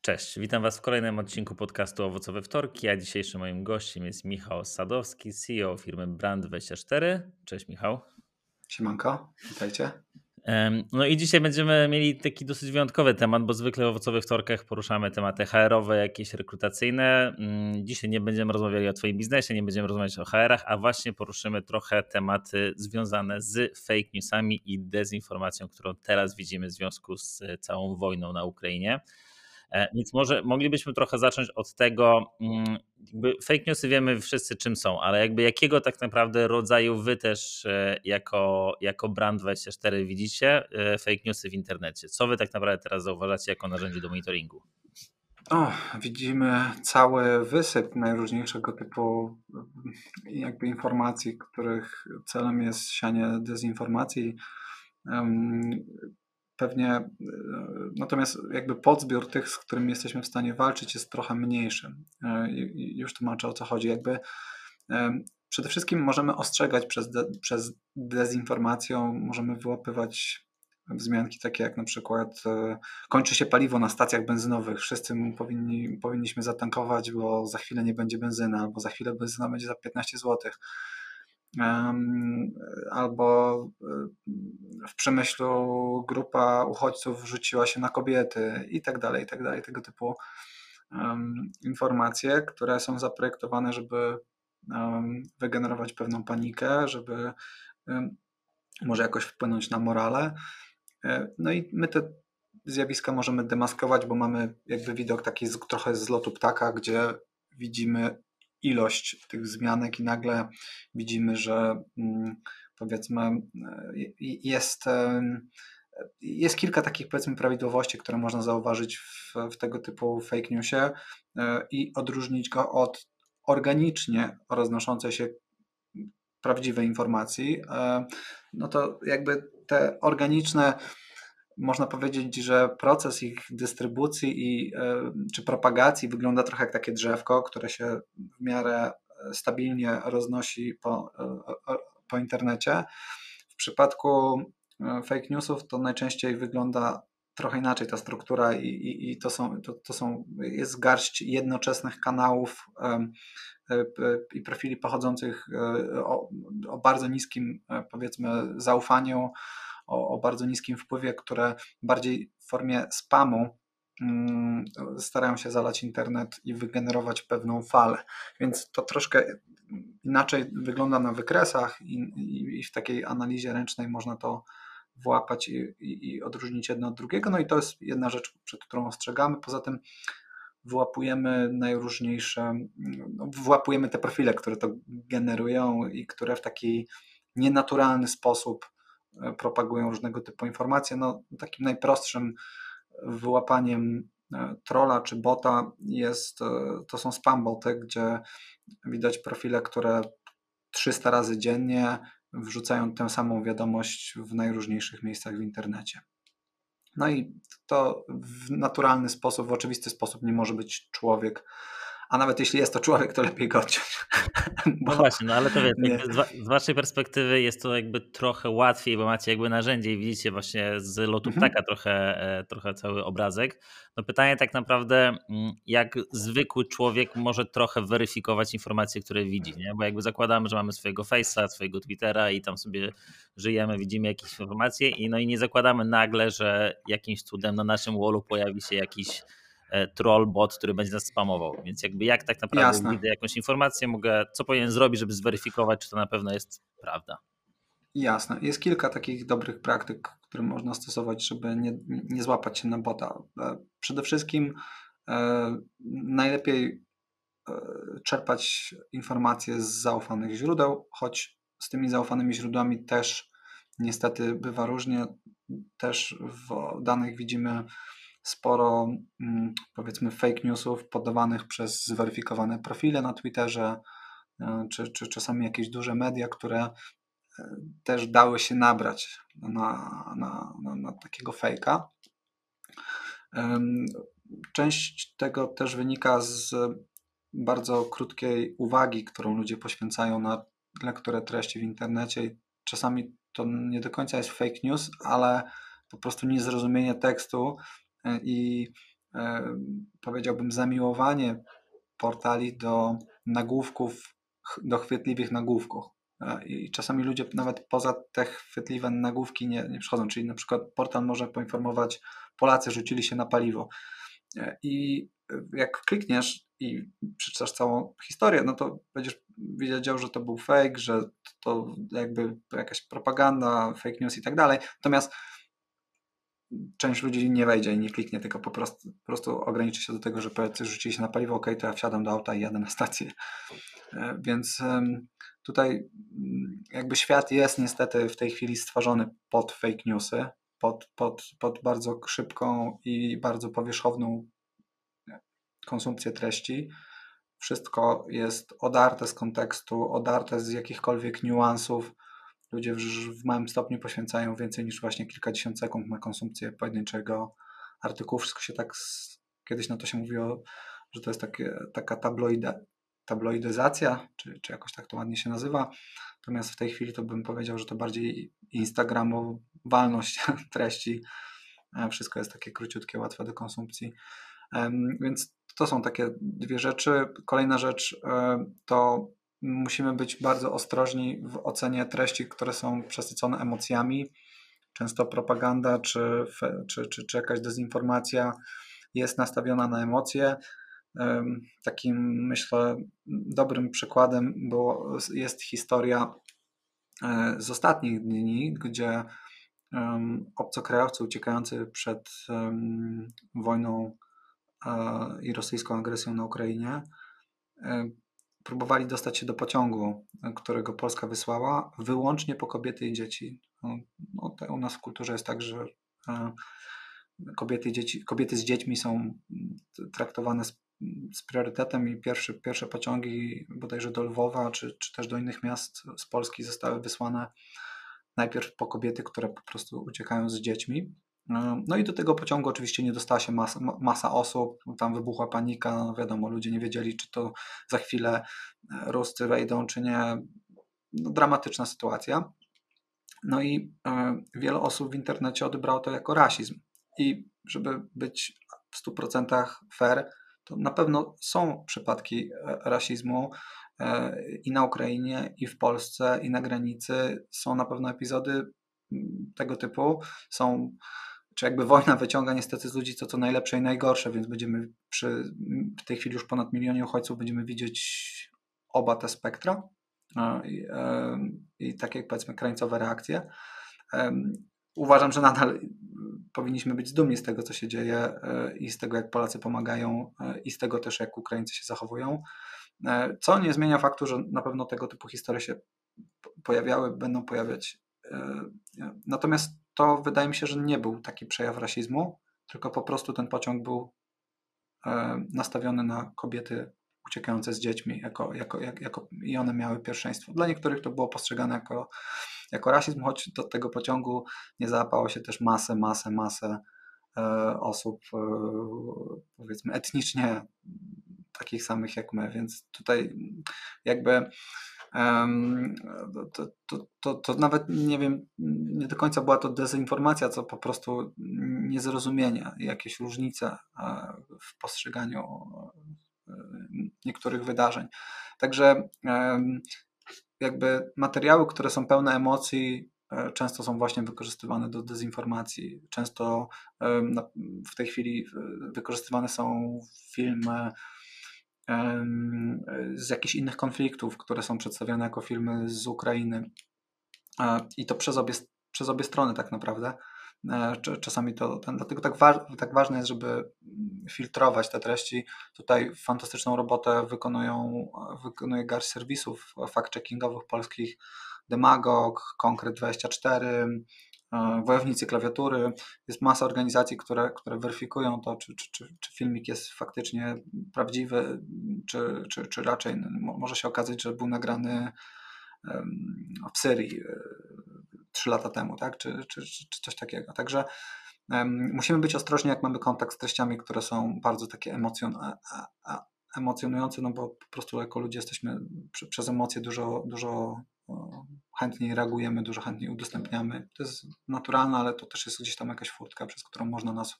Cześć, witam Was w kolejnym odcinku podcastu Owocowe Wtorki, a dzisiejszym moim gościem jest Michał Sadowski, CEO firmy Brand24. Cześć Michał. Siemanko, witajcie. No i dzisiaj będziemy mieli taki dosyć wyjątkowy temat, bo zwykle w Owocowych Wtorkach poruszamy tematy HR-owe, jakieś rekrutacyjne. Dzisiaj nie będziemy rozmawiali o Twoim biznesie, nie będziemy rozmawiać o HR-ach, a właśnie poruszymy trochę tematy związane z fake newsami i dezinformacją, którą teraz widzimy w związku z całą wojną na Ukrainie. Więc może moglibyśmy trochę zacząć od tego, jakby fake newsy wiemy wszyscy czym są, ale jakby jakiego tak naprawdę rodzaju wy też jako Brand24 widzicie fake newsy w internecie? Co wy tak naprawdę teraz zauważacie jako narzędzie do monitoringu? Widzimy cały wysyp najróżniejszego typu jakby informacji, których celem jest sianie dezinformacji. Pewnie, natomiast jakby podzbiór tych, z którymi jesteśmy w stanie walczyć, jest trochę mniejszy. Już tłumaczę, o co chodzi. Jakby przede wszystkim możemy ostrzegać przez dezinformacją, możemy wyłapywać wzmianki takie jak na przykład kończy się paliwo na stacjach benzynowych, wszyscy powinniśmy zatankować, bo za chwilę nie będzie benzyny, albo za chwilę benzyna będzie za 15 zł. Albo w Przemyślu grupa uchodźców rzuciła się na kobiety i tak dalej, tego typu informacje, które są zaprojektowane, żeby wygenerować pewną panikę, żeby może jakoś wpłynąć na morale. No i my te zjawiska możemy demaskować, bo mamy jakby widok taki trochę z lotu ptaka, gdzie widzimy ilość tych zmianek i nagle widzimy, że powiedzmy jest kilka takich powiedzmy prawidłowości, które można zauważyć w tego typu fake newsie i odróżnić go od organicznie roznoszącej się prawdziwej informacji. No to jakby te organiczne, można powiedzieć, że proces ich dystrybucji czy propagacji wygląda trochę jak takie drzewko, które się w miarę stabilnie roznosi po internecie. W przypadku fake newsów to najczęściej wygląda trochę inaczej ta struktura i jest garść jednoczesnych kanałów i profili pochodzących o bardzo niskim, powiedzmy, zaufaniu, o bardzo niskim wpływie, które bardziej w formie spamu starają się zalać internet i wygenerować pewną falę. Więc to troszkę inaczej wygląda na wykresach i w takiej analizie ręcznej można to włapać i odróżnić jedno od drugiego. No i to jest jedna rzecz, przed którą ostrzegamy. Poza tym wyłapujemy najróżniejsze, wyłapujemy te profile, które to generują i które w taki nienaturalny sposób propagują różnego typu informacje. No, takim najprostszym wyłapaniem trolla czy bota to są spamboty, gdzie widać profile, które 300 razy dziennie wrzucają tę samą wiadomość w najróżniejszych miejscach w internecie. No i to w naturalny sposób, w oczywisty sposób nie może być człowiek. A nawet jeśli jest to człowiek, to lepiej go odciąć. No właśnie, ale to z waszej perspektywy jest to jakby trochę łatwiej, bo macie jakby narzędzie i widzicie właśnie z lotu ptaka trochę cały obrazek. No pytanie tak naprawdę, jak zwykły człowiek może trochę weryfikować informacje, które widzi, nie? Bo jakby zakładamy, że mamy swojego Face'a, swojego Twittera i tam sobie żyjemy, widzimy jakieś informacje i nie zakładamy nagle, że jakimś cudem na naszym wallu pojawi się jakiś troll, bot, który będzie nas spamował. Więc jakby jak tak naprawdę widzę jakąś informację, co powinien zrobić, żeby zweryfikować, czy to na pewno jest prawda? Jasne. Jest kilka takich dobrych praktyk, które można stosować, żeby nie złapać się na bota. Przede wszystkim najlepiej czerpać informacje z zaufanych źródeł, choć z tymi zaufanymi źródłami też niestety bywa różnie. Też w danych widzimy sporo, powiedzmy, fake newsów podawanych przez zweryfikowane profile na Twitterze, czy czasami jakieś duże media, które też dały się nabrać na takiego fejka. Część tego też wynika z bardzo krótkiej uwagi, którą ludzie poświęcają na lekturę treści w internecie. Czasami to nie do końca jest fake news, ale po prostu niezrozumienie tekstu i powiedziałbym zamiłowanie portali do nagłówków, do chwytliwych nagłówków. I czasami ludzie nawet poza te chwytliwe nagłówki nie przychodzą, czyli na przykład portal może poinformować: Polacy rzucili się na paliwo. I jak klikniesz i przeczytasz całą historię, no to będziesz wiedział, że to był fake, że to jakby jakaś propaganda, fake news i tak dalej. Natomiast część ludzi nie wejdzie i nie kliknie, tylko po prostu ograniczy się do tego, że Polacy rzucili się na paliwo, okej, to ja wsiadam do auta i jadę na stację. Więc tutaj jakby świat jest niestety w tej chwili stworzony pod fake newsy, pod bardzo szybką i bardzo powierzchowną konsumpcję treści. Wszystko jest odarte z kontekstu, odarte z jakichkolwiek niuansów. Ludzie w małym stopniu poświęcają więcej niż właśnie kilkadziesiąt sekund na konsumpcję pojedynczego artykułu. Wszystko się tak, kiedyś na to się mówiło, że to jest taka tabloidyzacja, czy jakoś tak to ładnie się nazywa. Natomiast w tej chwili to bym powiedział, że to bardziej instagramowalność treści. Wszystko jest takie króciutkie, łatwe do konsumpcji. Więc to są takie dwie rzeczy. Kolejna rzecz to musimy być bardzo ostrożni w ocenie treści, które są przesycone emocjami. Często propaganda czy jakaś dezinformacja jest nastawiona na emocje. Takim, myślę, dobrym przykładem jest historia z ostatnich dni, gdzie obcokrajowcy uciekający przed wojną i rosyjską agresją na Ukrainie próbowali dostać się do pociągu, którego Polska wysłała, wyłącznie po kobiety i dzieci. No, u nas w kulturze jest tak, że kobiety z dziećmi są traktowane z priorytetem i pierwsze pociągi bodajże do Lwowa czy też do innych miast z Polski zostały wysłane najpierw po kobiety, które po prostu uciekają z dziećmi. No i do tego pociągu oczywiście nie dostała się masa osób, tam wybuchła panika, no wiadomo, ludzie nie wiedzieli, czy to za chwilę Ruscy wejdą, czy nie. No, dramatyczna sytuacja. No i wiele osób w internecie odebrało to jako rasizm. I żeby być w 100% fair, to na pewno są przypadki rasizmu i na Ukrainie, i w Polsce, i na granicy. Są na pewno epizody tego typu. Czy jakby wojna wyciąga niestety z ludzi co najlepsze i najgorsze, więc będziemy w tej chwili już ponad milionie uchodźców będziemy widzieć oba te spektra i takie, powiedzmy, krańcowe reakcje. Uważam, że nadal powinniśmy być dumni z tego, co się dzieje i z tego, jak Polacy pomagają i z tego też, jak Ukraińcy się zachowują, co nie zmienia faktu, że na pewno tego typu historie się pojawiały, będą pojawiać. Natomiast to wydaje mi się, że nie był taki przejaw rasizmu, tylko po prostu ten pociąg był nastawiony na kobiety uciekające z dziećmi i one miały pierwszeństwo. Dla niektórych to było postrzegane jako rasizm, choć do tego pociągu nie załapało się też masę osób, powiedzmy, etnicznie takich samych jak my, więc tutaj jakby to nawet nie wiem, nie do końca była to dezinformacja, co po prostu niezrozumienie, jakieś różnice w postrzeganiu niektórych wydarzeń. Także jakby materiały, które są pełne emocji, często są właśnie wykorzystywane do dezinformacji. Często w tej chwili wykorzystywane są filmy z jakichś innych konfliktów, które są przedstawiane jako filmy z Ukrainy. I to przez obie strony tak naprawdę. Czasami dlatego tak ważne jest, żeby filtrować te treści. Tutaj fantastyczną robotę wykonuje garść serwisów fact-checkingowych polskich: Demagog, Konkret24, Wojownicy Klawiatury. Jest masa organizacji, które weryfikują to, czy filmik jest faktycznie prawdziwy, czy raczej może się okazać, że był nagrany w Syrii 3 lata temu, tak? Czy coś takiego. Także Musimy być ostrożni, jak mamy kontakt z treściami, które są bardzo takie emocjonujące, no bo po prostu jako ludzie jesteśmy przez emocje dużo chętniej reagujemy, dużo chętniej udostępniamy. To jest naturalne, ale to też jest gdzieś tam jakaś furtka, przez którą można nas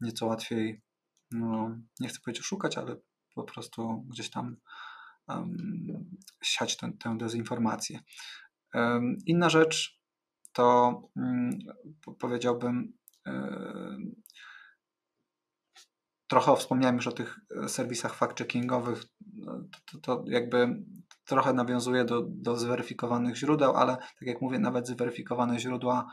nieco łatwiej, no, nie chcę powiedzieć oszukać, ale po prostu gdzieś tam siać tę dezinformację. Inna rzecz to powiedziałbym, trochę wspomniałem już o tych serwisach fact-checkingowych, to jakby trochę nawiązuje do zweryfikowanych źródeł, ale tak jak mówię, nawet zweryfikowane źródła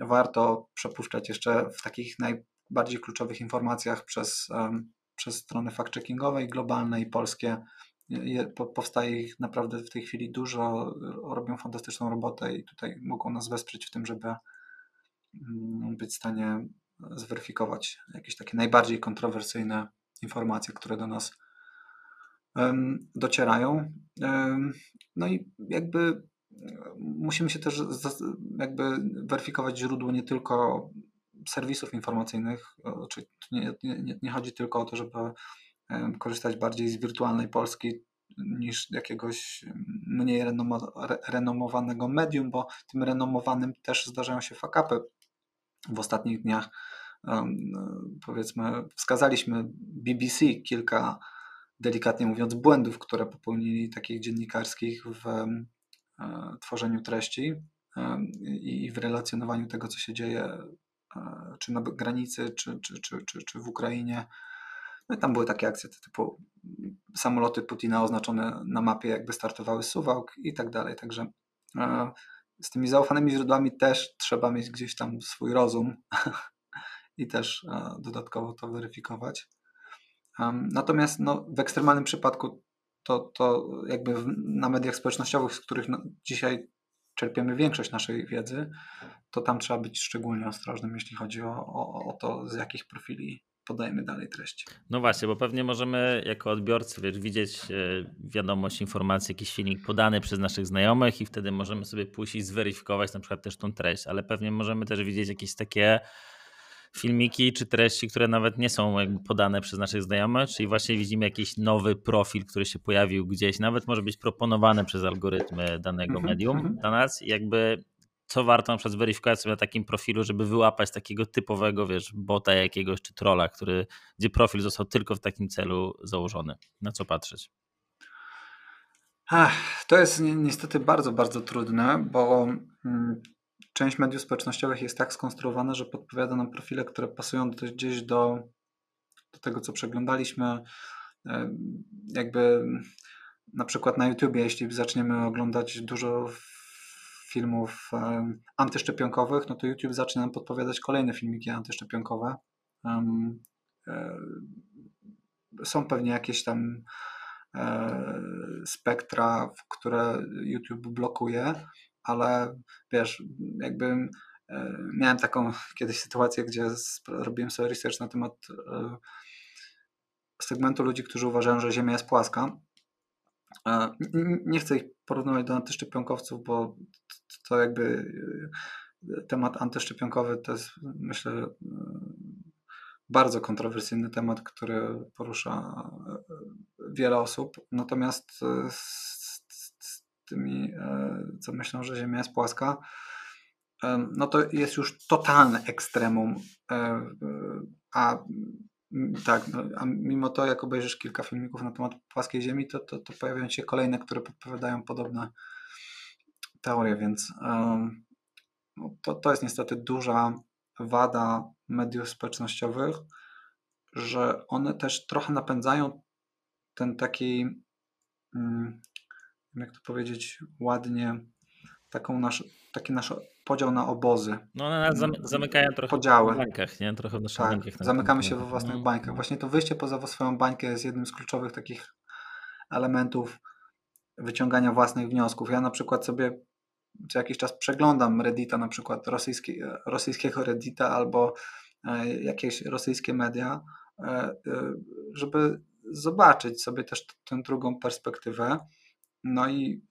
warto przepuszczać jeszcze w takich najbardziej kluczowych informacjach przez strony fact-checkingowe i globalne, i polskie. Powstaje ich naprawdę w tej chwili dużo, robią fantastyczną robotę i tutaj mogą nas wesprzeć w tym, żeby być w stanie zweryfikować jakieś takie najbardziej kontrowersyjne informacje, które do nas docierają. No i jakby musimy się też jakby weryfikować źródło nie tylko serwisów informacyjnych, czyli nie chodzi tylko o to, żeby korzystać bardziej z wirtualnej Polski niż jakiegoś mniej renomowanego medium, bo tym renomowanym też zdarzają się fuck-upy. W ostatnich dniach powiedzmy wskazaliśmy BBC kilka, delikatnie mówiąc, błędów, które popełnili takich dziennikarskich w tworzeniu treści i w relacjonowaniu tego, co się dzieje czy na granicy, czy w Ukrainie. No i tam były takie akcje typu samoloty Putina oznaczone na mapie, jakby startowały z Suwałk i tak dalej. Także z tymi zaufanymi źródłami też trzeba mieć gdzieś tam swój rozum i też dodatkowo to weryfikować. Natomiast no, w ekstremalnym przypadku to jakby na mediach społecznościowych, z których dzisiaj czerpiemy większość naszej wiedzy, to tam trzeba być szczególnie ostrożnym, jeśli chodzi o to, z jakich profili podajemy dalej treść. No właśnie, bo pewnie możemy jako odbiorcy widzieć wiadomość, informację, jakiś filmik podany przez naszych znajomych i wtedy możemy sobie pójść i zweryfikować na przykład też tą treść, ale pewnie możemy też widzieć jakieś takie filmiki czy treści, które nawet nie są jakby podane przez naszych znajomych, czyli właśnie widzimy jakiś nowy profil, który się pojawił gdzieś, nawet może być proponowany przez algorytmy danego medium dla nas i jakby co warto na przykład zweryfikować sobie na takim profilu, żeby wyłapać takiego typowego, wiesz, bota jakiegoś czy trolla, gdzie profil został tylko w takim celu założony. Na co patrzeć? To jest niestety bardzo, bardzo trudne, bo część mediów społecznościowych jest tak skonstruowana, że podpowiada nam profile, które pasują gdzieś do tego, co przeglądaliśmy. Jakby na przykład na YouTubie, jeśli zaczniemy oglądać dużo filmów antyszczepionkowych, no to YouTube zacznie nam podpowiadać kolejne filmiki antyszczepionkowe. Są pewnie jakieś tam spektra, które YouTube blokuje, ale wiesz, jakby miałem taką kiedyś sytuację, gdzie robiłem sobie research na temat segmentu ludzi, którzy uważają, że Ziemia jest płaska. Nie chcę ich porównywać do antyszczepionkowców, bo to jakby temat antyszczepionkowy to jest, myślę, bardzo kontrowersyjny temat, który porusza wiele osób. Natomiast z tymi, co myślą, że Ziemia jest płaska, no to jest już totalne ekstremum, a mimo to, jak obejrzysz kilka filmików na temat płaskiej Ziemi, to pojawiają się kolejne, które podpowiadają podobne teorie, więc to jest niestety duża wada mediów społecznościowych, że one też trochę napędzają ten taki, jak to powiedzieć ładnie, taki nasz podział na obozy. No one nas zamykają trochę w bańkach, nie? Trochę w naszych bańkach. Zamykamy się we własnych bańkach. Właśnie to wyjście poza swoją bańkę jest jednym z kluczowych takich elementów wyciągania własnych wniosków. Ja na przykład sobie co jakiś czas przeglądam Reddita, na przykład rosyjskiego Reddita albo jakieś rosyjskie media, żeby zobaczyć sobie też tę drugą perspektywę. No i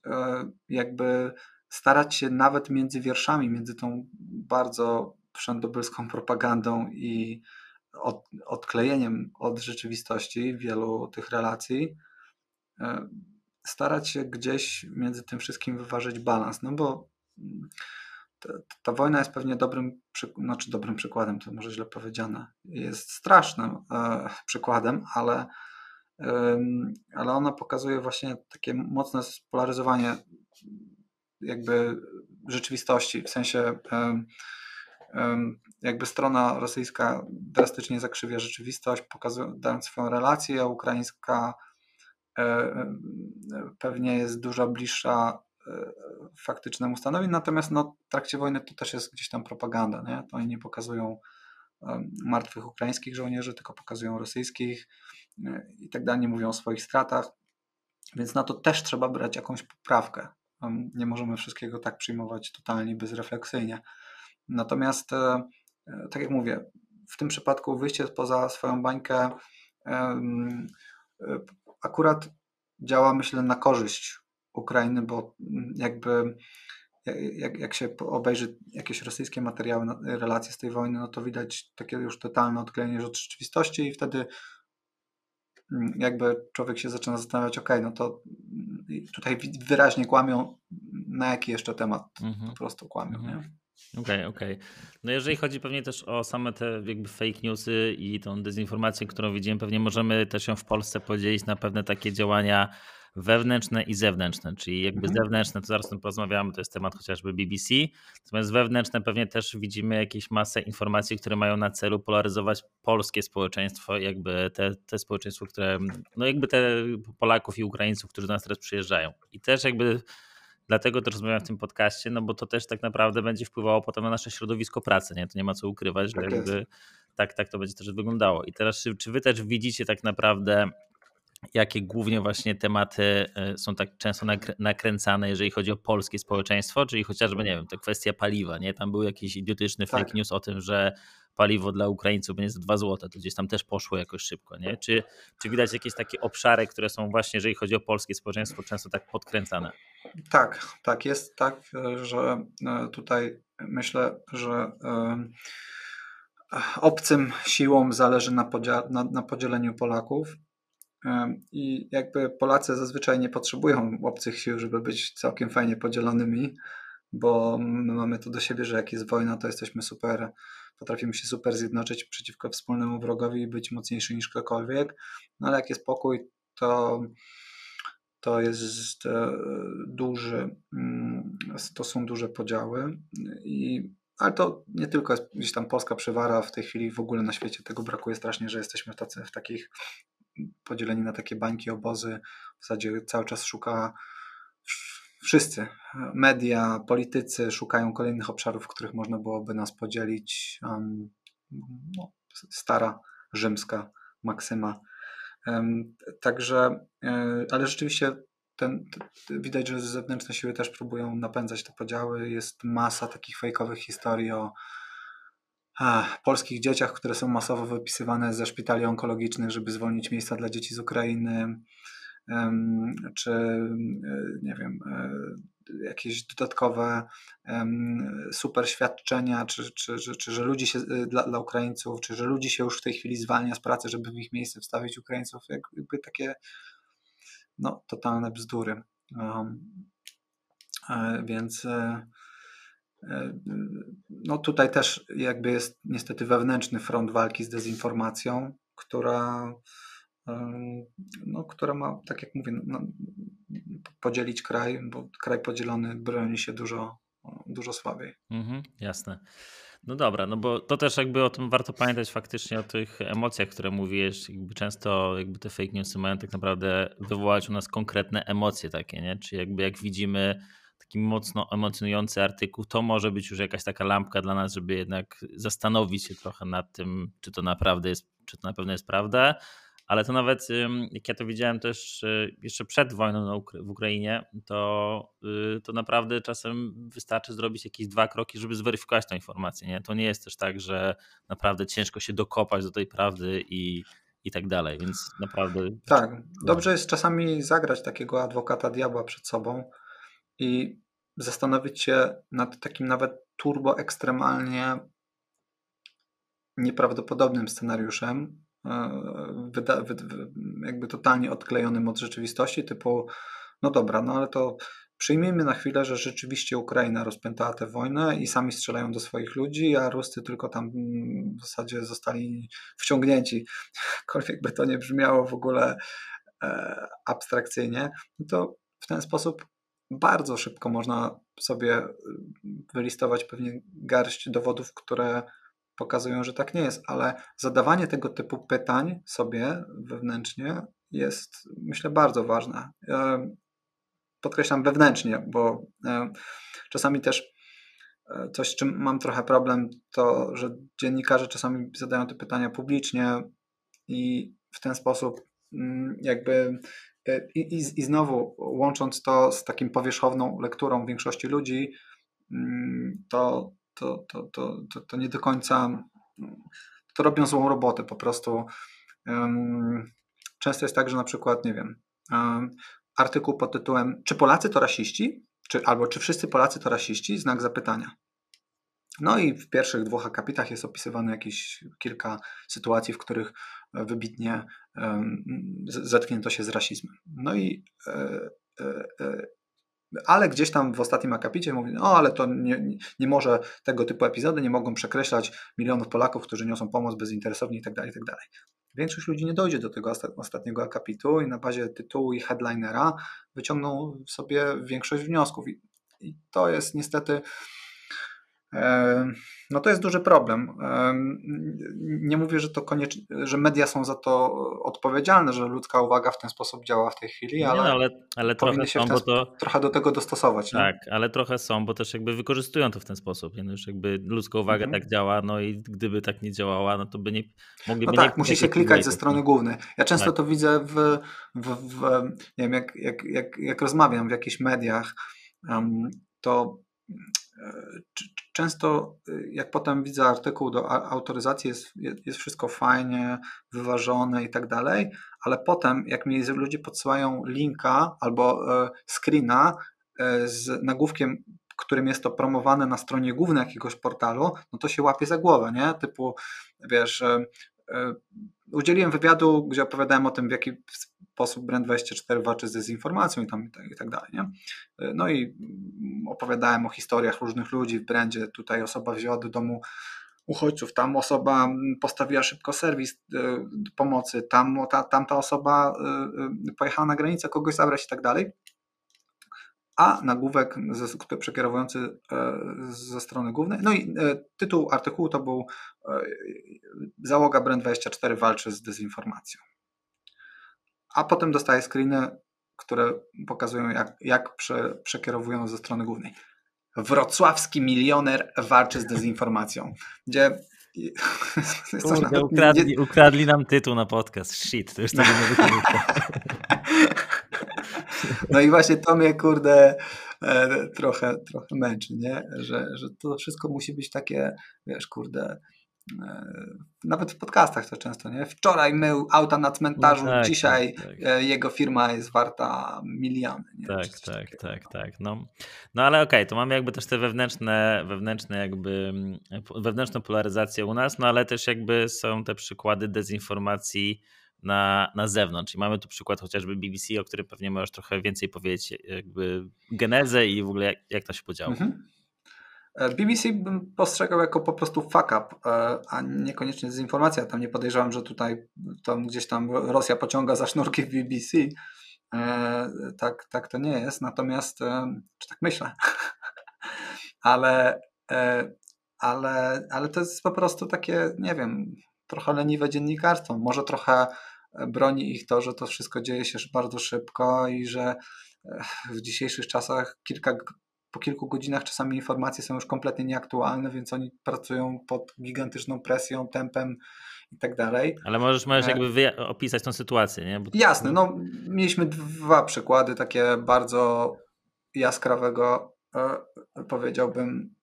jakby starać się nawet między wierszami, między tą bardzo przędobylską propagandą i odklejeniem od rzeczywistości wielu tych relacji, starać się gdzieś między tym wszystkim wyważyć balans, no bo ta wojna jest pewnie dobrym przykładem, to może źle powiedziane, jest strasznym przykładem, ale ona pokazuje właśnie takie mocne spolaryzowanie jakby rzeczywistości, w sensie jakby strona rosyjska drastycznie zakrzywia rzeczywistość, dając swoją relację, a ukraińska pewnie jest dużo bliższa faktycznemu stanowi, natomiast w trakcie wojny to też jest gdzieś tam propaganda, nie? To oni nie pokazują martwych ukraińskich żołnierzy, tylko pokazują rosyjskich i tak dalej, nie mówią o swoich stratach, więc na to też trzeba brać jakąś poprawkę. Nie możemy wszystkiego tak przyjmować totalnie bezrefleksyjnie. Natomiast, tak jak mówię, w tym przypadku wyjście poza swoją bańkę akurat działa, myślę, na korzyść Ukrainy, bo jakby jak się obejrzy jakieś rosyjskie materiały, relacje z tej wojny, no to widać takie już totalne odklejenie od rzeczywistości i wtedy jakby człowiek się zaczyna zastanawiać, no to tutaj wyraźnie kłamią, na jaki jeszcze temat po prostu kłamią, nie? Okej. No jeżeli chodzi pewnie też o same te jakby fake newsy i tą dezinformację, którą widzimy, pewnie możemy też ją w Polsce podzielić na pewne takie działania wewnętrzne i zewnętrzne, czyli jakby zewnętrzne, to zaraz o tym porozmawiamy, to jest temat chociażby BBC, natomiast wewnętrzne pewnie też widzimy jakieś masę informacji, które mają na celu polaryzować polskie społeczeństwo, jakby te społeczeństwo, które, no jakby te Polaków i Ukraińców, którzy do nas teraz przyjeżdżają i też jakby dlatego też rozmawiam w tym podcaście, no bo to też tak naprawdę będzie wpływało potem na nasze środowisko pracy, nie? To nie ma co ukrywać, tak że jakby, tak to będzie też wyglądało i teraz czy wy też widzicie tak naprawdę jakie głównie właśnie tematy są tak często nakręcane, jeżeli chodzi o polskie społeczeństwo, czyli chociażby, nie wiem, to kwestia paliwa, nie? Tam był jakiś idiotyczny fake news o tym, że paliwo dla Ukraińców będzie za 2 zł, to gdzieś tam też poszło jakoś szybko, nie? Czy widać jakieś takie obszary, które są właśnie, jeżeli chodzi o polskie społeczeństwo, często tak podkręcane? Tak, jest tak, że tutaj myślę, że obcym siłom zależy na podzieleniu Polaków. I jakby Polacy zazwyczaj nie potrzebują obcych sił, żeby być całkiem fajnie podzielonymi, bo my mamy to do siebie, że jak jest wojna, to jesteśmy super, potrafimy się super zjednoczyć przeciwko wspólnemu wrogowi i być mocniejszy niż ktokolwiek, no ale jak jest pokój, to jest to są duże podziały, ale to nie tylko jest gdzieś tam polska przywara, w tej chwili w ogóle na świecie tego brakuje strasznie, że jesteśmy tacy w takich podzieleni na takie bańki, obozy, w zasadzie cały czas wszyscy, media, politycy szukają kolejnych obszarów, w których można byłoby nas podzielić, stara rzymska maksyma, także, ale rzeczywiście widać, że zewnętrzne siły też próbują napędzać te podziały, jest masa takich fejkowych historii o polskich dzieciach, które są masowo wypisywane ze szpitali onkologicznych, żeby zwolnić miejsca dla dzieci z Ukrainy, czy nie wiem, jakieś dodatkowe super świadczenia, czy że ludzi się dla Ukraińców, czy że ludzi się już w tej chwili zwalnia z pracy, żeby w ich miejsce wstawić Ukraińców, jakby takie totalne bzdury. Więc tutaj też jakby jest niestety wewnętrzny front walki z dezinformacją, która ma, tak jak mówię, podzielić kraj, bo kraj podzielony broni się dużo słabiej. Jasne. No dobra, no bo to też jakby o tym warto pamiętać faktycznie, o tych emocjach, które mówisz, jakby często jakby te fake newsy mają tak naprawdę wywołać u nas konkretne emocje takie, nie? Czyli jakby jak widzimy taki mocno emocjonujący artykuł, to może być już jakaś taka lampka dla nas, żeby jednak zastanowić się trochę nad tym, czy to na pewno jest prawda, ale to nawet jak ja to widziałem też jeszcze przed wojną w Ukrainie, to naprawdę czasem wystarczy zrobić jakieś 2 kroki, żeby zweryfikować tę informację, nie? To nie jest też tak, że naprawdę ciężko się dokopać do tej prawdy i tak dalej, więc naprawdę... Tak, dobrze jest czasami zagrać takiego adwokata diabła przed sobą i zastanowić się nad takim nawet turbo ekstremalnie nieprawdopodobnym scenariuszem, jakby totalnie odklejonym od rzeczywistości, typu no dobra, no ale to przyjmijmy na chwilę, że rzeczywiście Ukraina rozpętała tę wojnę i sami strzelają do swoich ludzi, a Ruscy tylko tam w zasadzie zostali wciągnięci, jakkolwiek by to nie brzmiało w ogóle abstrakcyjnie, no to w ten sposób bardzo szybko można sobie wylistować pewnie garść dowodów, które pokazują, że tak nie jest, ale zadawanie tego typu pytań sobie wewnętrznie jest, myślę, bardzo ważne. Podkreślam wewnętrznie, bo czasami też coś, z czym mam trochę problem, to, że dziennikarze czasami zadają te pytania publicznie i w ten sposób jakby i znowu łącząc to z takim powierzchowną lekturą większości ludzi, to nie do końca to robią złą robotę po prostu. Często jest tak, że na przykład, nie wiem, artykuł pod tytułem "Czy Polacy to rasiści?" albo "Czy wszyscy Polacy to rasiści?" znak zapytania. No i w pierwszych dwóch akapitach jest opisywane jakieś kilka sytuacji, w których wybitnie zetknięto się z rasizmem. No i ale gdzieś tam w ostatnim akapicie mówi, no ale to nie może, tego typu epizody nie mogą przekreślać milionów Polaków, którzy niosą pomoc bezinteresownie itd., itd. Większość ludzi nie dojdzie do tego ostatniego akapitu i na bazie tytułu i headlinera wyciągną sobie większość wniosków. I to jest niestety, no to jest duży problem. Nie mówię, że to że media są za to odpowiedzialne, że ludzka uwaga w ten sposób działa w tej chwili, nie, ale powinny się trochę do tego dostosować. Tak, nie? Ale trochę są, bo też jakby wykorzystują to w ten sposób. Nie? No już jakby ludzka uwaga tak działa, no i gdyby tak nie działała, no to by nie mogliby. No tak, musi się klikać ze strony głównej. Ja często to widzę nie wiem, jak rozmawiam w jakichś mediach, to często jak potem widzę artykuł do autoryzacji, jest wszystko fajnie, wyważone i tak dalej, ale potem jak mi ludzie podsyłają linka albo screena z nagłówkiem, którym jest to promowane na stronie głównej jakiegoś portalu, no to się łapie za głowę, nie? Typu, wiesz, udzieliłem wywiadu, gdzie opowiadałem o tym, w jaki sposób Brand24 walczy z dezinformacją i tak dalej. Nie? No i opowiadałem o historiach różnych ludzi w brandzie. Tutaj osoba wzięła do domu uchodźców, tam osoba postawiła szybko serwis pomocy, tamta osoba pojechała na granicę kogoś zabrać i tak dalej. A nagłówek przekierowujący ze strony głównej. No i tytuł artykułu to był "Załoga Brand24 walczy z dezinformacją". A potem dostaję screeny, które pokazują, jak przekierowują ze strony głównej. "Wrocławski milioner walczy z dezinformacją", gdzie kurde, ukradli nam tytuł na podcast. Shit, to już tego nie wykonuję. No i właśnie to mnie, kurde, trochę męczy, nie? Że to wszystko musi być takie, wiesz, kurde, nawet w podcastach to często, nie? Wczoraj mył auta na cmentarzu, no tak, dzisiaj tak. Jego firma jest warta miliony. Nie? Tak. No ale okej, to mamy jakby też te wewnętrzną polaryzację u nas, no ale też jakby są te przykłady dezinformacji na zewnątrz. I mamy tu przykład chociażby BBC, o którym pewnie możesz trochę więcej powiedzieć, jakby genezę i w ogóle jak to się podziało. BBC bym postrzegał jako po prostu fuck up, a niekoniecznie dezinformacja. Tam nie podejrzewam, że tutaj tam gdzieś tam Rosja pociąga za sznurki w BBC. Tak to nie jest. Natomiast, czy tak myślę, ale to jest po prostu takie, nie wiem, trochę leniwe dziennikarstwo. Może trochę broni ich to, że to wszystko dzieje się bardzo szybko i że w dzisiejszych czasach po kilku godzinach czasami informacje są już kompletnie nieaktualne, więc oni pracują pod gigantyczną presją, tempem i tak dalej. Ale możesz jakby opisać tą sytuację, nie? Bo... Jasne, no mieliśmy dwa przykłady takie bardzo jaskrawego, powiedziałbym,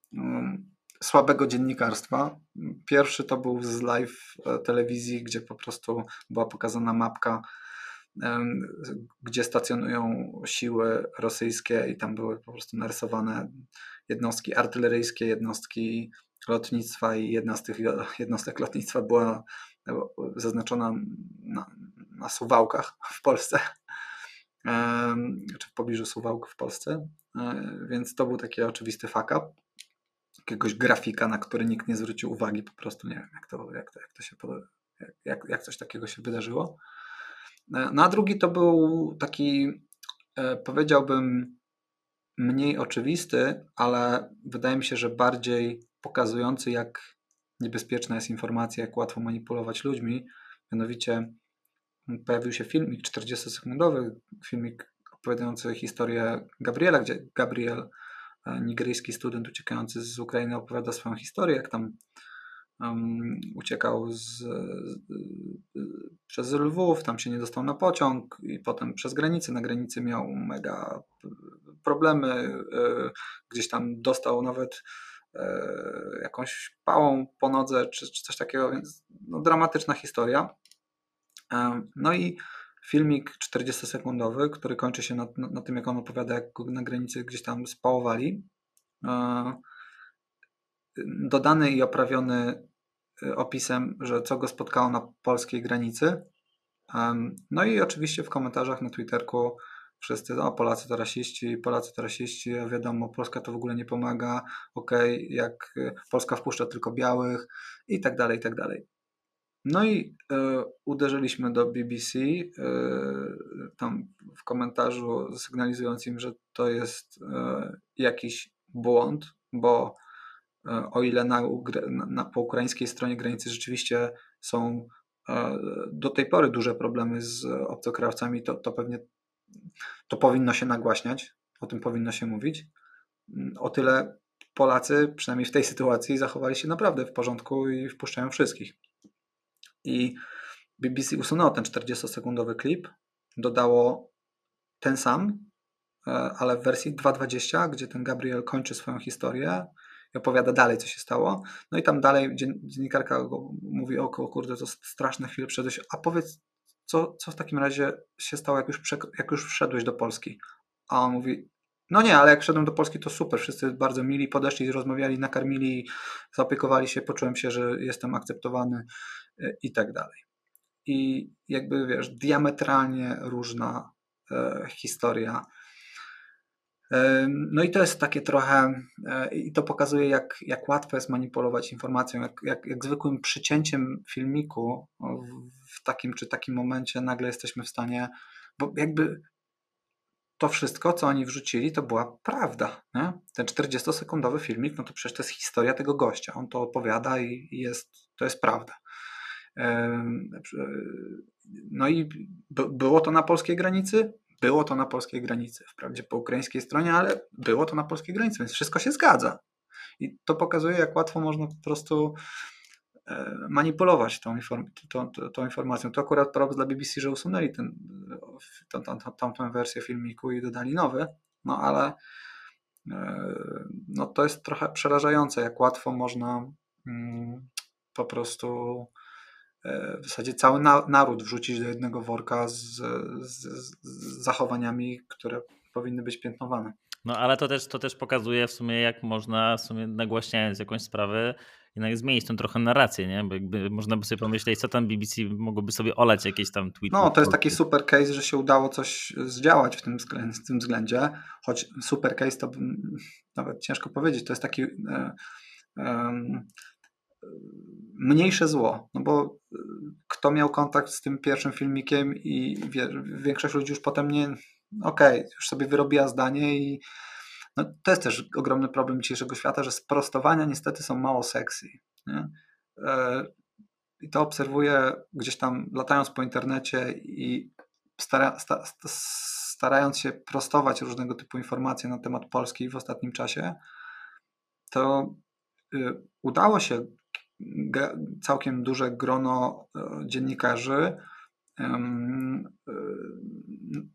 słabego dziennikarstwa. Pierwszy to był z live telewizji, gdzie po prostu była pokazana mapka, gdzie stacjonują siły rosyjskie i tam były po prostu narysowane jednostki artyleryjskie, jednostki lotnictwa i jedna z tych jednostek lotnictwa była zaznaczona na Suwałkach w Polsce, czy w pobliżu Suwałk w Polsce, więc to był taki oczywisty fuck up, jakiegoś grafika, na który nikt nie zwrócił uwagi, po prostu nie wiem jak coś takiego się wydarzyło. No a drugi to był taki, powiedziałbym, mniej oczywisty, ale wydaje mi się, że bardziej pokazujący, jak niebezpieczna jest informacja, jak łatwo manipulować ludźmi. Mianowicie pojawił się filmik 40-sekundowy, filmik opowiadający historię Gabriela, gdzie Gabriel, nigeryjski student uciekający z Ukrainy, opowiada swoją historię, jak tam uciekał przez Lwów, tam się nie dostał na pociąg i potem przez granicę, na granicy miał mega problemy, gdzieś tam dostał nawet jakąś pałą po nodze czy coś takiego, więc no, dramatyczna historia. No i filmik 40-sekundowy, który kończy się na tym, jak on opowiada, jak na granicy gdzieś tam spałowali, dodany i oprawiony opisem, że co go spotkało na polskiej granicy. No i oczywiście w komentarzach na Twitterku wszyscy: o, Polacy to rasiści, wiadomo, Polska to w ogóle nie pomaga, okej, jak Polska wpuszcza tylko białych i tak dalej, i tak dalej. No i uderzyliśmy do BBC tam w komentarzu, sygnalizując im, że to jest jakiś błąd, bo o ile po ukraińskiej stronie granicy rzeczywiście są do tej pory duże problemy z obcokrajowcami, to pewnie to powinno się nagłaśniać, o tym powinno się mówić. O tyle Polacy, przynajmniej w tej sytuacji, zachowali się naprawdę w porządku i wpuszczają wszystkich. I BBC usunęło ten 40-sekundowy klip, dodało ten sam, ale w wersji 2.20, gdzie ten Gabriel kończy swoją historię i opowiada dalej, co się stało. No i tam dalej dziennikarka mówi: o kurde, to straszne chwile przeszedłeś, a powiedz, co w takim razie się stało, jak już wszedłeś do Polski? A on mówi: no nie, ale jak wszedłem do Polski, to super, wszyscy bardzo mili, podeszli, rozmawiali, nakarmili, zaopiekowali się, poczułem się, że jestem akceptowany i tak dalej. I jakby, wiesz, diametralnie różna historia. No i to jest takie trochę, i to pokazuje, jak łatwo jest manipulować informacją, jak zwykłym przycięciem filmiku w takim czy takim momencie nagle jesteśmy w stanie, bo jakby to wszystko, co oni wrzucili, to była prawda, nie? Ten 40-sekundowy filmik, no to przecież to jest historia tego gościa, on to opowiada i to jest prawda. No i było to na polskiej granicy? Było to na polskiej granicy, wprawdzie po ukraińskiej stronie, ale było to na polskiej granicy, więc wszystko się zgadza. I to pokazuje, jak łatwo można po prostu manipulować tą informacją. To akurat problem dla BBC, że usunęli tamtą wersję filmiku i dodali nowy, no ale no to jest trochę przerażające, jak łatwo można po prostu w zasadzie cały naród wrzucić do jednego worka z zachowaniami, które powinny być piętnowane. No ale to też pokazuje w sumie, jak można, w sumie nagłaśniając jakąś sprawę, jednak zmienić tą trochę narrację, nie? Bo jakby można by sobie pomyśleć, co tam BBC mogłoby sobie olać jakieś tam tweety. No to jest taki super case, że się udało coś zdziałać w tym względzie, choć super case to nawet ciężko powiedzieć, to jest taki mniejsze zło, no bo kto miał kontakt z tym pierwszym filmikiem i większość ludzi już potem nie, okej, już sobie wyrobiła zdanie i no, to jest też ogromny problem dzisiejszego świata, że sprostowania niestety są mało sexy, nie? I to obserwuję gdzieś tam latając po internecie i starając się prostować różnego typu informacje na temat Polski w ostatnim czasie, to udało się całkiem duże grono dziennikarzy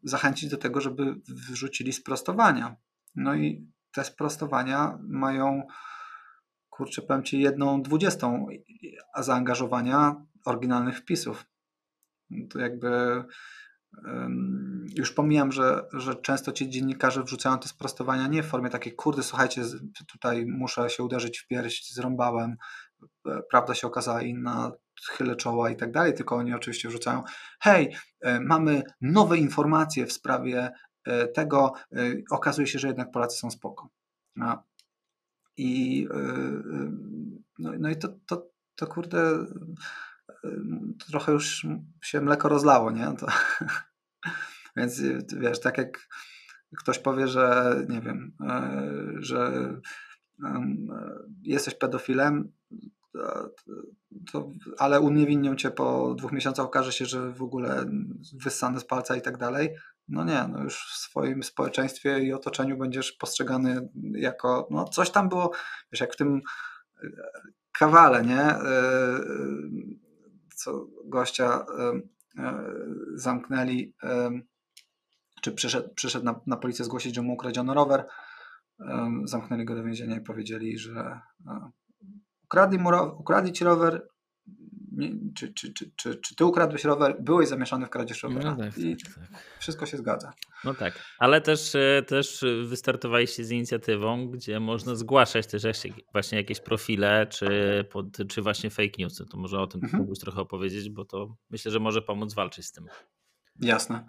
zachęcić do tego, żeby wrzucili sprostowania. No i te sprostowania mają, kurczę, powiem ci, 1/20 zaangażowania oryginalnych wpisów. To jakby Już pomijam, że często ci dziennikarze wrzucają te sprostowania nie w formie takiej, kurde, słuchajcie, tutaj muszę się uderzyć w pierś, zrąbałem, prawda się okazała inna, chylę czoła i tak dalej, tylko oni oczywiście wrzucają, hej, mamy nowe informacje w sprawie tego, okazuje się, że jednak Polacy są spoko. I to kurde, trochę już się mleko rozlało, nie? To... Więc wiesz, tak jak ktoś powie, że nie wiem, że jesteś pedofilem, to, ale uniewinnią cię po 2 miesiącach, okaże się, że w ogóle wyssane z palca i tak dalej. No nie, no już w swoim społeczeństwie i otoczeniu będziesz postrzegany jako, no coś tam było, wiesz, jak w tym kawale, nie? Co gościa... zamknęli, czy przyszedł na policję zgłosić, że mu ukradziono rower, zamknęli go do więzienia i powiedzieli, że ukradli ci rower, czy ty ukradłeś rower, byłeś zamieszany w kradzież rowera. No i wszystko się zgadza. No tak, ale też wystartowaliście z inicjatywą, gdzie można zgłaszać też właśnie jakieś profile, czy właśnie fake newsy. To może o tym mógłbyś trochę opowiedzieć, bo to myślę, że może pomóc walczyć z tym. Jasne.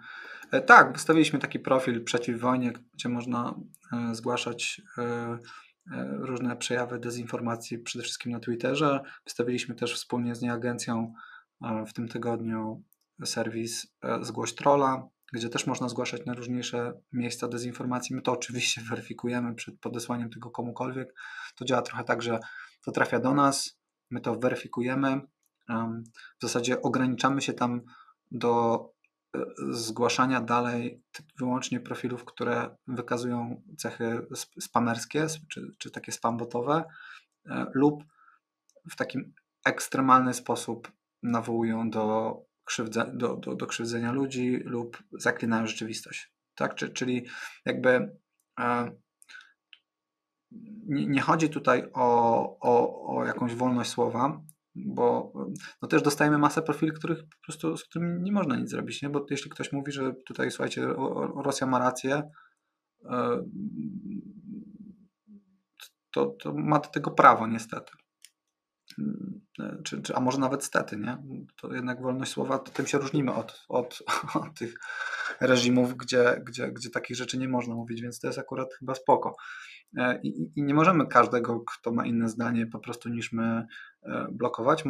Tak, wystawiliśmy taki profil przeciw wojnie, gdzie można zgłaszać różne przejawy dezinformacji, przede wszystkim na Twitterze. Wystawiliśmy też wspólnie z nieagencją w tym tygodniu serwis Zgłoś Trolla, gdzie też można zgłaszać najróżniejsze miejsca dezinformacji. My to oczywiście weryfikujemy przed podesłaniem tego komukolwiek. To działa trochę tak, że to trafia do nas, my to weryfikujemy. W zasadzie ograniczamy się tam do zgłaszania dalej wyłącznie profilów, które wykazują cechy spamerskie, czy takie spambotowe, lub w takim ekstremalny sposób nawołują do krzywdzenia ludzi lub zaklinają rzeczywistość. Tak? Czyli jakby nie chodzi tutaj o jakąś wolność słowa, bo no też dostajemy masę profili, których po prostu, z którymi nie można nic zrobić, nie? Bo jeśli ktoś mówi, że tutaj słuchajcie, Rosja ma rację, to ma do tego prawo niestety. A może nawet stety, nie? To jednak wolność słowa, to tym się różnimy od tych reżimów, gdzie takich rzeczy nie można mówić, więc to jest akurat chyba spoko. I nie możemy każdego, kto ma inne zdanie po prostu niż my, blokować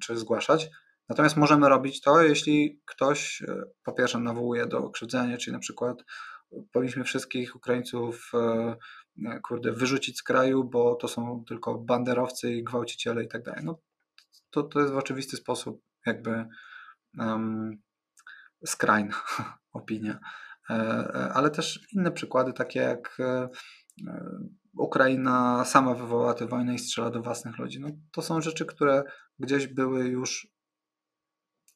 czy zgłaszać. Natomiast możemy robić to, jeśli ktoś po pierwsze nawołuje do krzywdzenia, czyli na przykład powinniśmy wszystkich Ukraińców wyrzucić z kraju, bo to są tylko banderowcy i gwałciciele i tak dalej. No, to jest w oczywisty sposób jakby skrajna opinia. Ale też inne przykłady, takie jak Ukraina sama wywołała tę wojnę i strzela do własnych ludzi. No, to są rzeczy, które gdzieś były już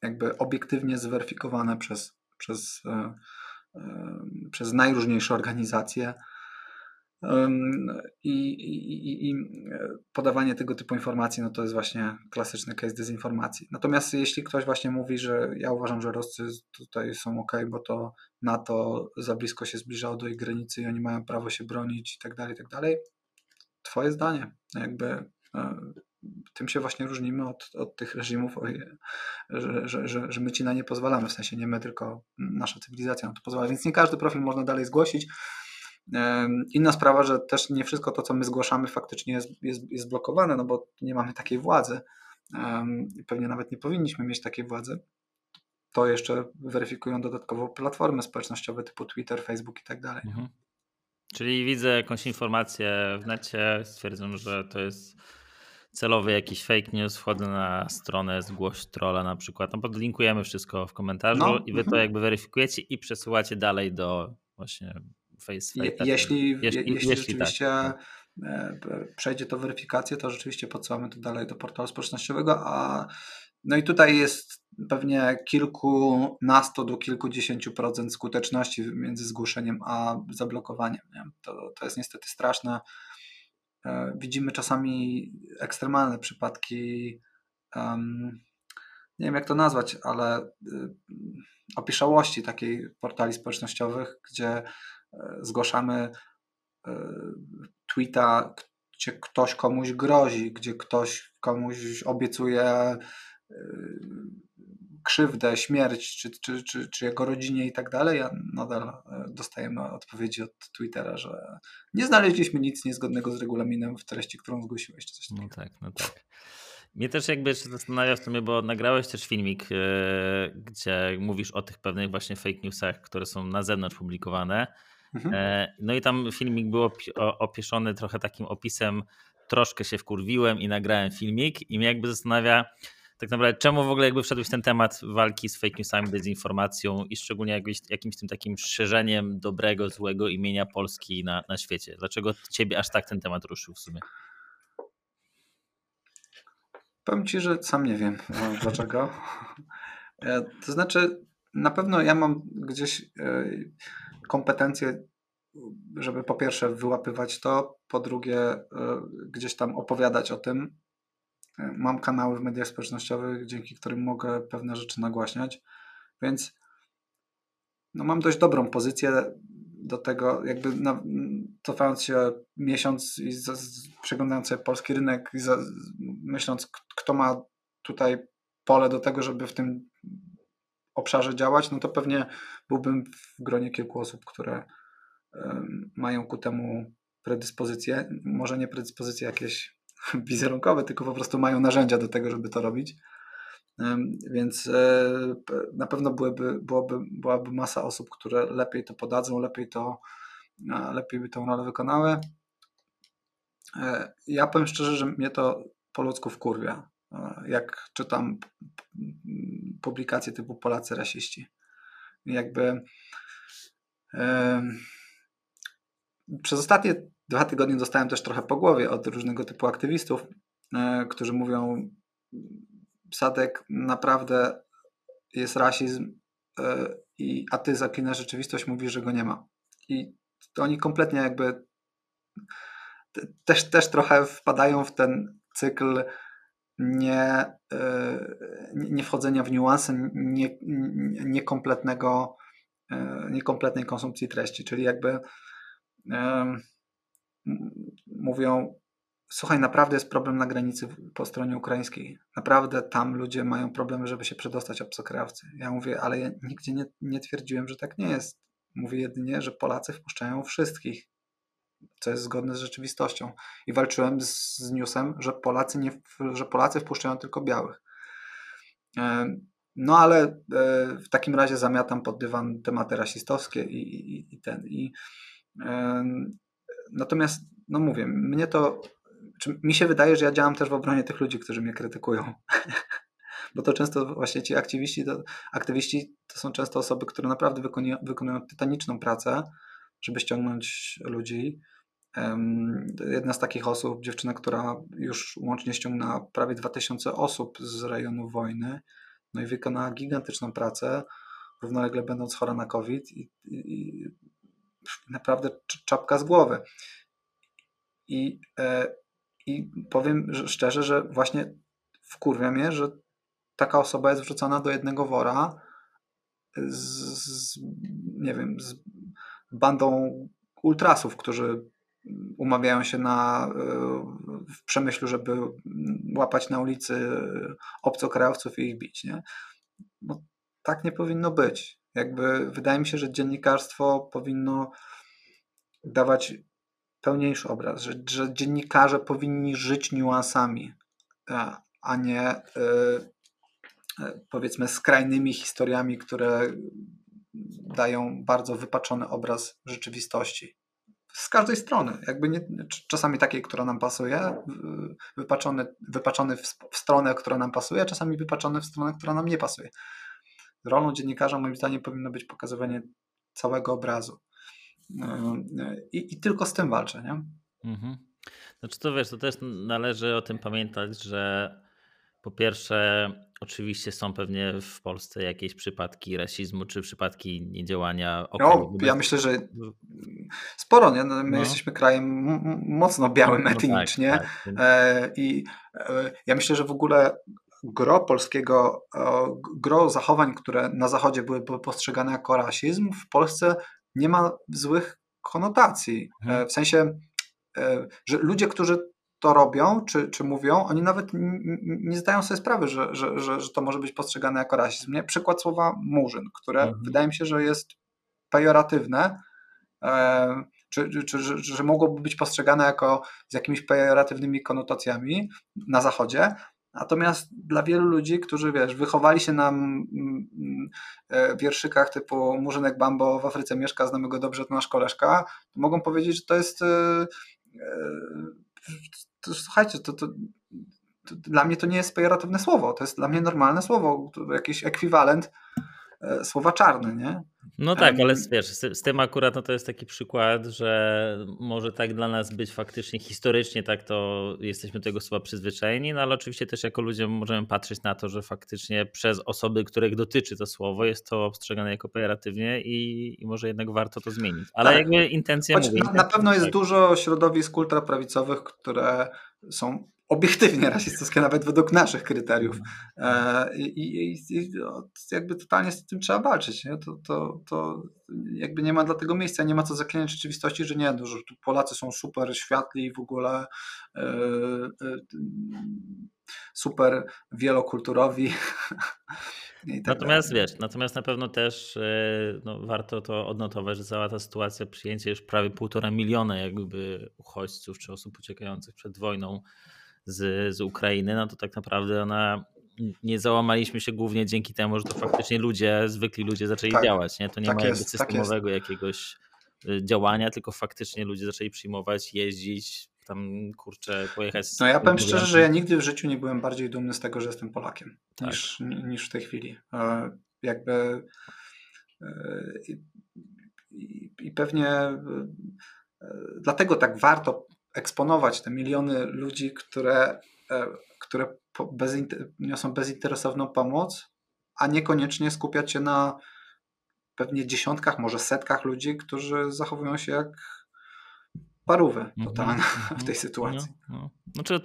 jakby obiektywnie zweryfikowane przez najróżniejsze organizacje i podawanie tego typu informacji, no to jest właśnie klasyczny case dezinformacji. Natomiast jeśli ktoś właśnie mówi, że ja uważam, że Roscy tutaj są ok, bo to NATO za blisko się zbliżało do ich granicy i oni mają prawo się bronić i tak dalej, twoje zdanie, jakby tym się właśnie różnimy od tych reżimów, że my ci na nie pozwalamy, w sensie nie my, tylko nasza cywilizacja na to pozwala, więc nie każdy profil można dalej zgłosić. Inna sprawa, że też nie wszystko to, co my zgłaszamy, faktycznie jest blokowane, no bo nie mamy takiej władzy. Pewnie nawet nie powinniśmy mieć takiej władzy. To jeszcze weryfikują dodatkowo platformy społecznościowe typu Twitter, Facebook i tak dalej. Czyli widzę jakąś informację w necie, stwierdzam, że to jest celowy jakiś fake news, wchodzę na stronę Zgłoś Trolla na przykład, no podlinkujemy wszystko w komentarzu i wy to jakby weryfikujecie i przesyłacie dalej do właśnie Jeśli rzeczywiście przejdzie to weryfikację, to rzeczywiście podsyłamy to dalej do portalu społecznościowego, no i tutaj jest pewnie kilkunastu do kilkudziesięciu procent skuteczności między zgłoszeniem a zablokowaniem. Nie? To jest niestety straszne. Widzimy czasami ekstremalne przypadki, nie wiem jak to nazwać, ale opieszałości takiej portali społecznościowych, gdzie zgłaszamy tweeta, gdzie ktoś komuś grozi, gdzie ktoś komuś obiecuje krzywdę, śmierć, czy jego rodzinie i tak dalej, a nadal dostajemy odpowiedzi od Twittera, że nie znaleźliśmy nic niezgodnego z regulaminem w treści, którą zgłosiłeś. Czy coś takiego. No tak. Mnie też jakby się zastanawia w sumie, bo nagrałeś też filmik, gdzie mówisz o tych pewnych właśnie fake newsach, które są na zewnątrz publikowane. No i tam filmik był opieszony trochę takim opisem, troszkę się wkurwiłem i nagrałem filmik i mnie jakby zastanawia tak naprawdę, czemu w ogóle jakby wszedłeś w ten temat walki z fake newsami, dezinformacją i szczególnie jakimś tym takim szerzeniem dobrego, złego imienia Polski na świecie. Dlaczego ciebie aż tak ten temat ruszył w sumie? Powiem ci, że sam nie wiem dlaczego. To znaczy na pewno ja mam gdzieś kompetencje, żeby po pierwsze wyłapywać to, po drugie gdzieś tam opowiadać o tym. Mam kanały w mediach społecznościowych, dzięki którym mogę pewne rzeczy nagłaśniać, więc no mam dość dobrą pozycję do tego, jakby cofając się miesiąc i przeglądając sobie polski rynek i myśląc, kto ma tutaj pole do tego, żeby w tym obszarze działać, no to pewnie byłbym w gronie kilku osób, które mają ku temu predyspozycje, może nie predyspozycje jakieś wizerunkowe, tylko po prostu mają narzędzia do tego, żeby to robić. Więc na pewno byłaby masa osób, które lepiej to podadzą, lepiej by tą rolę wykonały. Ja powiem szczerze, że mnie to po ludzku wkurwia, jak czytam publikacje typu Polacy rasiści. Jakby przez ostatnie 2 tygodnie dostałem też trochę po głowie od różnego typu aktywistów, którzy mówią: Sadek, naprawdę jest rasizm, a ty zaklinasz rzeczywistość, mówisz, że go nie ma. I to oni kompletnie jakby też trochę wpadają w ten cykl nie wchodzenia w niuanse, niekompletnej konsumpcji treści, czyli jakby mówią: słuchaj, naprawdę jest problem na granicy po stronie ukraińskiej. Naprawdę tam ludzie mają problemy, żeby się przedostać obcokrajowcy. Ja mówię, ale ja nigdzie nie twierdziłem, że tak nie jest. Mówię jedynie, że Polacy wpuszczają wszystkich, co jest zgodne z rzeczywistością. I walczyłem z newsem, że Polacy wpuszczają tylko białych. No ale w takim razie zamiatam pod dywan tematy rasistowskie natomiast, no mówię, mi się wydaje, że ja działam też w obronie tych ludzi, którzy mnie krytykują. Bo to często właśnie ci aktywiści to są często osoby, które naprawdę wykonują tytaniczną pracę, żeby ściągnąć ludzi. Jedna z takich osób, dziewczyna, która już łącznie ściągnęła prawie 2000 osób z rejonu wojny, no i wykonała gigantyczną pracę, równolegle będąc chora na COVID i naprawdę czapka z głowy. I powiem szczerze, że właśnie wkurwia mnie, że taka osoba jest wrzucona do jednego wora z bandą ultrasów, którzy umawiają się w Przemyślu, żeby łapać na ulicy obcokrajowców i ich bić. Nie? No, tak nie powinno być. Jakby wydaje mi się, że dziennikarstwo powinno dawać pełniejszy obraz, że dziennikarze powinni żyć niuansami, a nie powiedzmy skrajnymi historiami, które dają bardzo wypaczony obraz rzeczywistości. Z każdej strony, jakby czasami takiej, która nam pasuje, wypaczony w stronę, która nam pasuje, a czasami wypaczony w stronę, która nam nie pasuje. Rolą dziennikarza moim zdaniem powinno być pokazywanie całego obrazu. I tylko z tym walczę, nie? Mhm. Znaczy to wiesz, to też należy o tym pamiętać, że po pierwsze oczywiście są pewnie w Polsce jakieś przypadki rasizmu czy przypadki niedziałania. Ja myślę, że sporo, nie? No, my jesteśmy krajem mocno białym etnicznie. Tak. I ja myślę, że w ogóle gro zachowań, które na Zachodzie były postrzegane jako rasizm, w Polsce nie ma złych konotacji. W sensie, że ludzie, którzy to robią, czy mówią, oni nawet nie zdają sobie sprawy, że to może być postrzegane jako rasizm. Nie? Przykład słowa murzyn, które wydaje mi się, że jest pejoratywne, czy mogłoby być postrzegane jako z jakimiś pejoratywnymi konotacjami na Zachodzie. Natomiast dla wielu ludzi, którzy wychowali się na wierszykach typu Murzynek Bambo w Afryce mieszka, znamy go dobrze, to nasz koleżka, to mogą powiedzieć, że to jest słuchajcie, to dla mnie to nie jest pejoratywne słowo, to jest dla mnie normalne słowo, jakiś ekwiwalent słowa czarny, nie? No tak, ale wiesz, z tym akurat no to jest taki przykład, że może tak dla nas być faktycznie historycznie, tak to jesteśmy tego słowa przyzwyczajeni, no ale oczywiście też jako ludzie możemy patrzeć na to, że faktycznie przez osoby, których dotyczy to słowo, jest to postrzegane jako pejoratywnie i może jednak warto to zmienić. Ale tak, jakby intencja... na pewno jest dużo środowisk ultraprawicowych, które są obiektywnie rasistowskie, nawet według naszych kryteriów. I jakby totalnie z tym trzeba walczyć. Nie? To jakby nie ma dla tego miejsca, nie ma co zaklinać rzeczywistości, że nie, że Polacy są super światli i w ogóle super wielokulturowi. Tak natomiast dalej. Natomiast na pewno też warto to odnotować, że cała ta sytuacja przyjęcia już prawie 1,5 miliona jakby uchodźców czy osób uciekających przed wojną z Ukrainy, no to tak naprawdę nie załamaliśmy się głównie dzięki temu, że to faktycznie zwykli ludzie zaczęli działać. Nie? To nie ma systemowego jakiegoś działania, tylko faktycznie ludzie zaczęli przyjmować, jeździć, tam pojechać. No ja powiem szczerze, że ja nigdy w życiu nie byłem bardziej dumny z tego, że jestem Polakiem niż w tej chwili. Jakby i pewnie dlatego tak warto eksponować te miliony ludzi, które niosą bezinteresowną pomoc, a niekoniecznie skupiać się na pewnie dziesiątkach, może setkach ludzi, którzy zachowują się jak parówę totalną w tej sytuacji. No. Znaczy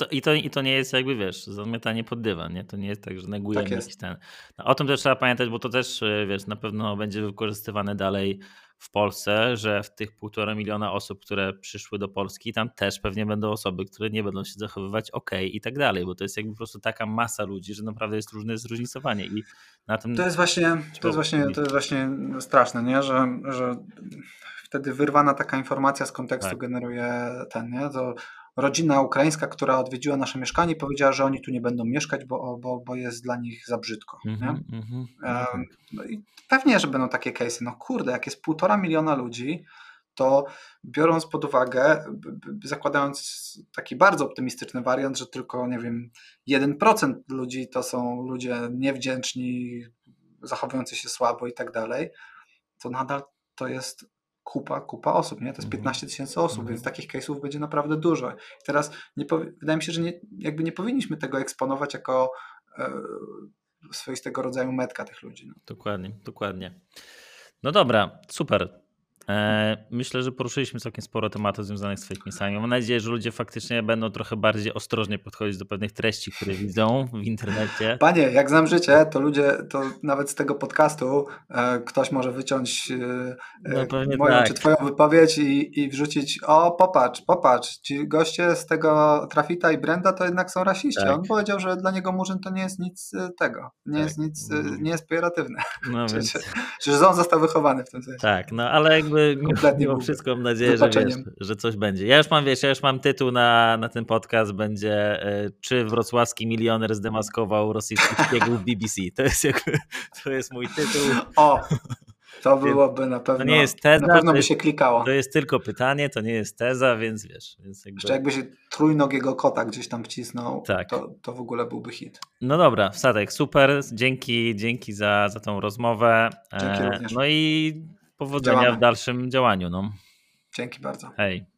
to nie jest jakby, zamiatanie pod dywan, nie? To nie jest tak, że negujemy jakiś ten. O tym też trzeba pamiętać, bo to też, na pewno będzie wykorzystywane dalej w Polsce, że w tych 1,5 miliona osób, które przyszły do Polski, tam też pewnie będą osoby, które nie będą się zachowywać i tak dalej, bo to jest jakby po prostu taka masa ludzi, że naprawdę jest różne zróżnicowanie i na tym... To jest właśnie straszne, nie? Że wtedy wyrwana taka informacja z kontekstu generuje to rodzina ukraińska, która odwiedziła nasze mieszkanie, powiedziała, że oni tu nie będą mieszkać, bo jest dla nich za brzydko. No i pewnie, że będą takie case'y. No kurde, jak jest 1,5 miliona ludzi, to biorąc pod uwagę, zakładając taki bardzo optymistyczny wariant, że tylko, 1% ludzi to są ludzie niewdzięczni, zachowujący się słabo i tak dalej, to nadal to jest kupa osób, nie? To jest 15 000 osób, więc takich case'ów będzie naprawdę dużo. I teraz wydaje mi się, że nie powinniśmy tego eksponować jako swoistego rodzaju metka tych ludzi. No. Dokładnie. No dobra, super. Myślę, że poruszyliśmy całkiem sporo tematów związanych z fake newsami. Mam nadzieję, że ludzie faktycznie będą trochę bardziej ostrożnie podchodzić do pewnych treści, które widzą w internecie. Panie, jak znam życie, to ludzie, to nawet z tego podcastu ktoś może wyciąć moją czy twoją wypowiedź i wrzucić, popatrz, ci goście z tego Trafita i Brenda to jednak są rasiści. Tak. On powiedział, że dla niego murzyn to nie jest nic tego, nie jest pejoratywne. No więc... Że on został wychowany w tym sensie. Tak, no ale mimo wszystko mam nadzieję, że coś będzie. Ja już mam, ja już mam tytuł na ten podcast, będzie czy wrocławski milioner zdemaskował rosyjskich szpiegów BBC. To jest mój tytuł. To byłoby na pewno. To nie jest teza. Na pewno by się klikało. To jest tylko pytanie, to nie jest teza, więc wiesz. Więc Jeszcze jakby się trójnogiego kota gdzieś tam wcisnął, to w ogóle byłby hit. No dobra, Wsadek, super. Dzięki za tą rozmowę. Dzięki również. No i powodzenia w dalszym działaniu. No. Dzięki bardzo. Hej.